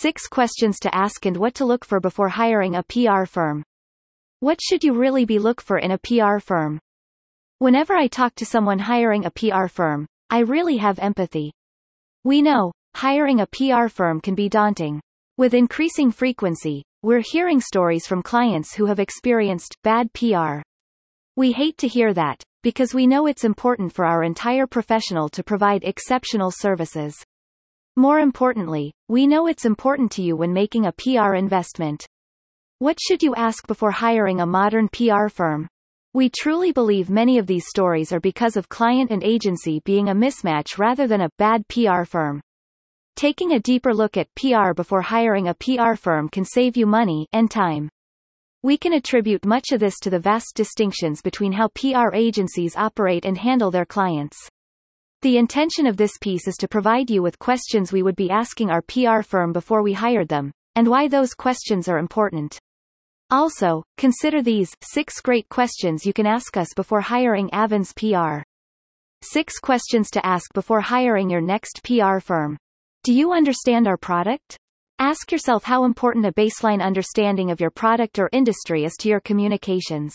6 questions to ask and what to look for before hiring a PR firm. What should you really be looking for in a PR firm? Whenever I talk to someone hiring a PR firm, I really have empathy. We know, hiring a PR firm can be daunting. With increasing frequency, we're hearing stories from clients who have experienced bad PR. We hate to hear that, because we know it's important for our entire professional to provide exceptional services. More importantly, we know it's important to you when making a PR investment. What should you ask before hiring a modern PR firm? We truly believe many of these stories are because of client and agency being a mismatch rather than a bad PR firm. Taking a deeper look at PR before hiring a PR firm can save you money and time. We can attribute much of this to the vast distinctions between how PR agencies operate and handle their clients. The intention of this piece is to provide you with questions we would be asking our PR firm before we hired them, and why those questions are important. Also, consider these 6 great questions you can ask us before hiring Avaans PR. 6 questions to ask before hiring your next PR firm. Do you understand our product? Ask yourself how important a baseline understanding of your product or industry is to your communications.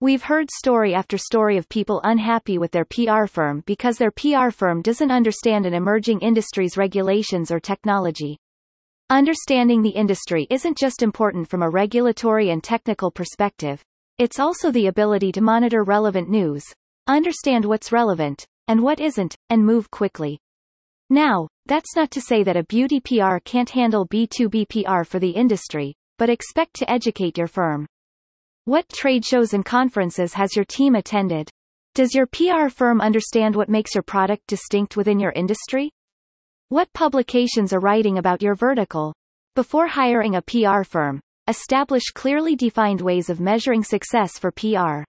We've heard story after story of people unhappy with their PR firm because their PR firm doesn't understand an emerging industry's regulations or technology. Understanding the industry isn't just important from a regulatory and technical perspective, it's also the ability to monitor relevant news, understand what's relevant, and what isn't, and move quickly. Now, that's not to say that a beauty PR can't handle B2B PR for the industry, but expect to educate your firm. What trade shows and conferences has your team attended? Does your PR firm understand what makes your product distinct within your industry? What publications are writing about your vertical? Before hiring a PR firm, establish clearly defined ways of measuring success for PR.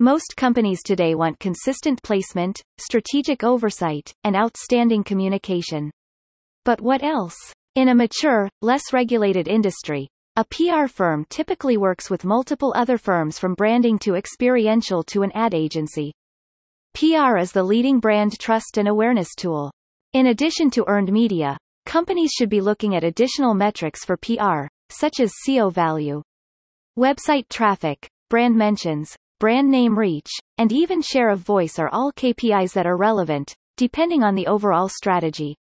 Most companies today want consistent placement, strategic oversight, and outstanding communication. But what else? In a mature, less regulated industry, a PR firm typically works with multiple other firms from branding to experiential to an ad agency. PR is the leading brand trust and awareness tool. In addition to earned media, companies should be looking at additional metrics for PR, such as CO value, website traffic, brand mentions, brand name reach, and even share of voice are all KPIs that are relevant, depending on the overall strategy.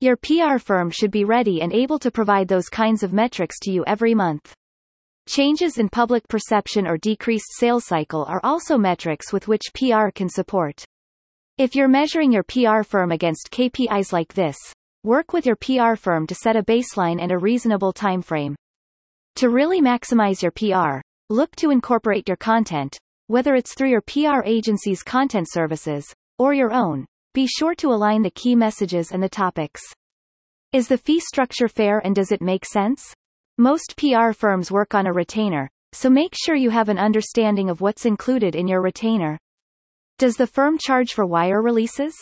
Your PR firm should be ready and able to provide those kinds of metrics to you every month. Changes in public perception or decreased sales cycle are also metrics with which PR can support. If you're measuring your PR firm against KPIs like this, work with your PR firm to set a baseline and a reasonable time frame. To really maximize your PR, look to incorporate your content, whether it's through your PR agency's content services, or your own. Be sure to align the key messages and the topics. Is the fee structure fair and does it make sense? Most PR firms work on a retainer, so make sure you have an understanding of what's included in your retainer. Does the firm charge for wire releases?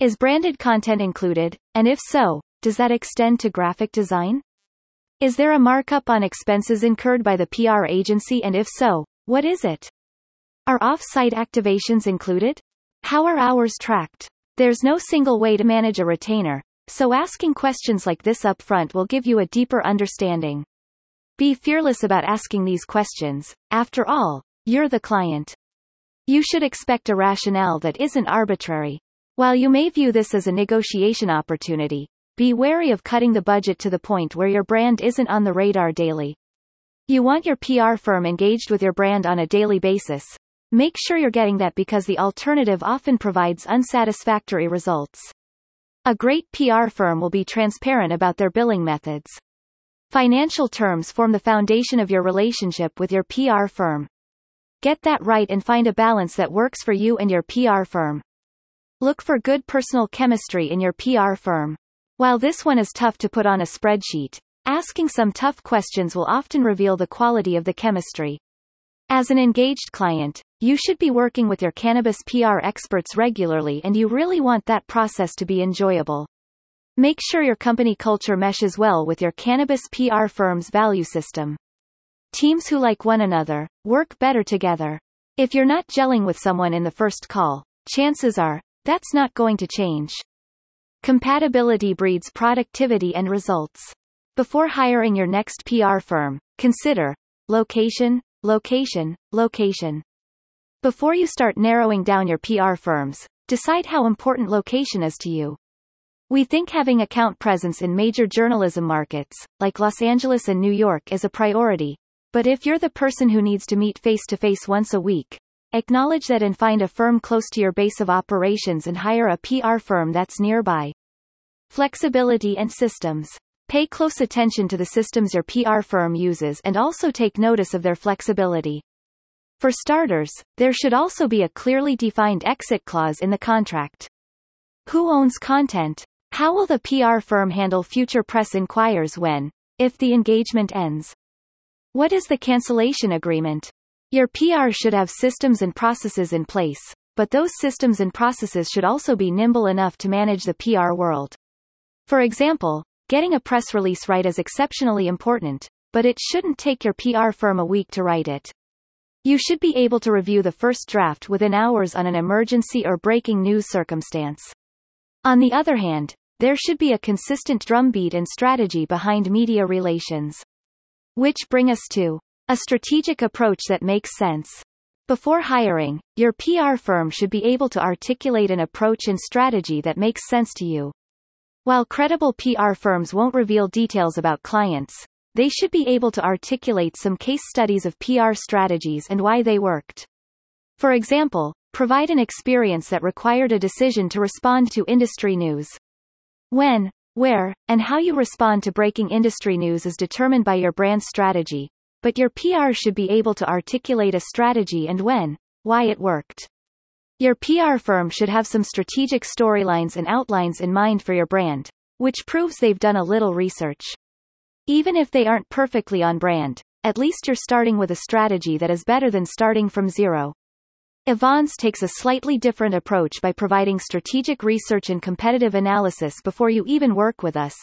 Is branded content included, and if so, does that extend to graphic design? Is there a markup on expenses incurred by the PR agency, and if so, what is it? Are off-site activations included? How are hours tracked? There's no single way to manage a retainer, so asking questions like this up front will give you a deeper understanding. Be fearless about asking these questions. After all, you're the client. You should expect a rationale that isn't arbitrary. While you may view this as a negotiation opportunity, be wary of cutting the budget to the point where your brand isn't on the radar daily. You want your PR firm engaged with your brand on a daily basis. Make sure you're getting that, because the alternative often provides unsatisfactory results. A great PR firm will be transparent about their billing methods. Financial terms form the foundation of your relationship with your PR firm. Get that right and find a balance that works for you and your PR firm. Look for good personal chemistry in your PR firm. While this one is tough to put on a spreadsheet, asking some tough questions will often reveal the quality of the chemistry. As an engaged client, you should be working with your cannabis PR experts regularly, and you really want that process to be enjoyable. Make sure your company culture meshes well with your cannabis PR firm's value system. Teams who like one another work better together. If you're not gelling with someone in the first call, chances are that's not going to change. Compatibility breeds productivity and results. Before hiring your next PR firm, consider location, location, location. Before you start narrowing down your PR firms, decide how important location is to you. We think having account presence in major journalism markets, like Los Angeles and New York, is a priority, but if you're the person who needs to meet face-to-face once a week, acknowledge that and find a firm close to your base of operations and hire a PR firm that's nearby. Flexibility and systems. Pay close attention to the systems your PR firm uses and also take notice of their flexibility. For starters, there should also be a clearly defined exit clause in the contract. Who owns content? How will the PR firm handle future press inquiries when, if the engagement ends? What is the cancellation agreement? Your PR should have systems and processes in place, but those systems and processes should also be nimble enough to manage the PR world. For example, getting a press release right is exceptionally important, but it shouldn't take your PR firm a week to write it. You should be able to review the first draft within hours on an emergency or breaking news circumstance. On the other hand, there should be a consistent drumbeat and strategy behind media relations. Which bring us to a strategic approach that makes sense. Before hiring, your PR firm should be able to articulate an approach and strategy that makes sense to you. While credible PR firms won't reveal details about clients, they should be able to articulate some case studies of PR strategies and why they worked. For example, provide an experience that required a decision to respond to industry news. When, where, and how you respond to breaking industry news is determined by your brand strategy, but your PR should be able to articulate a strategy and when, why it worked. Your PR firm should have some strategic storylines and outlines in mind for your brand, which proves they've done a little research. Even if they aren't perfectly on brand, at least you're starting with a strategy that is better than starting from zero. Ivance takes a slightly different approach by providing strategic research and competitive analysis before you even work with us.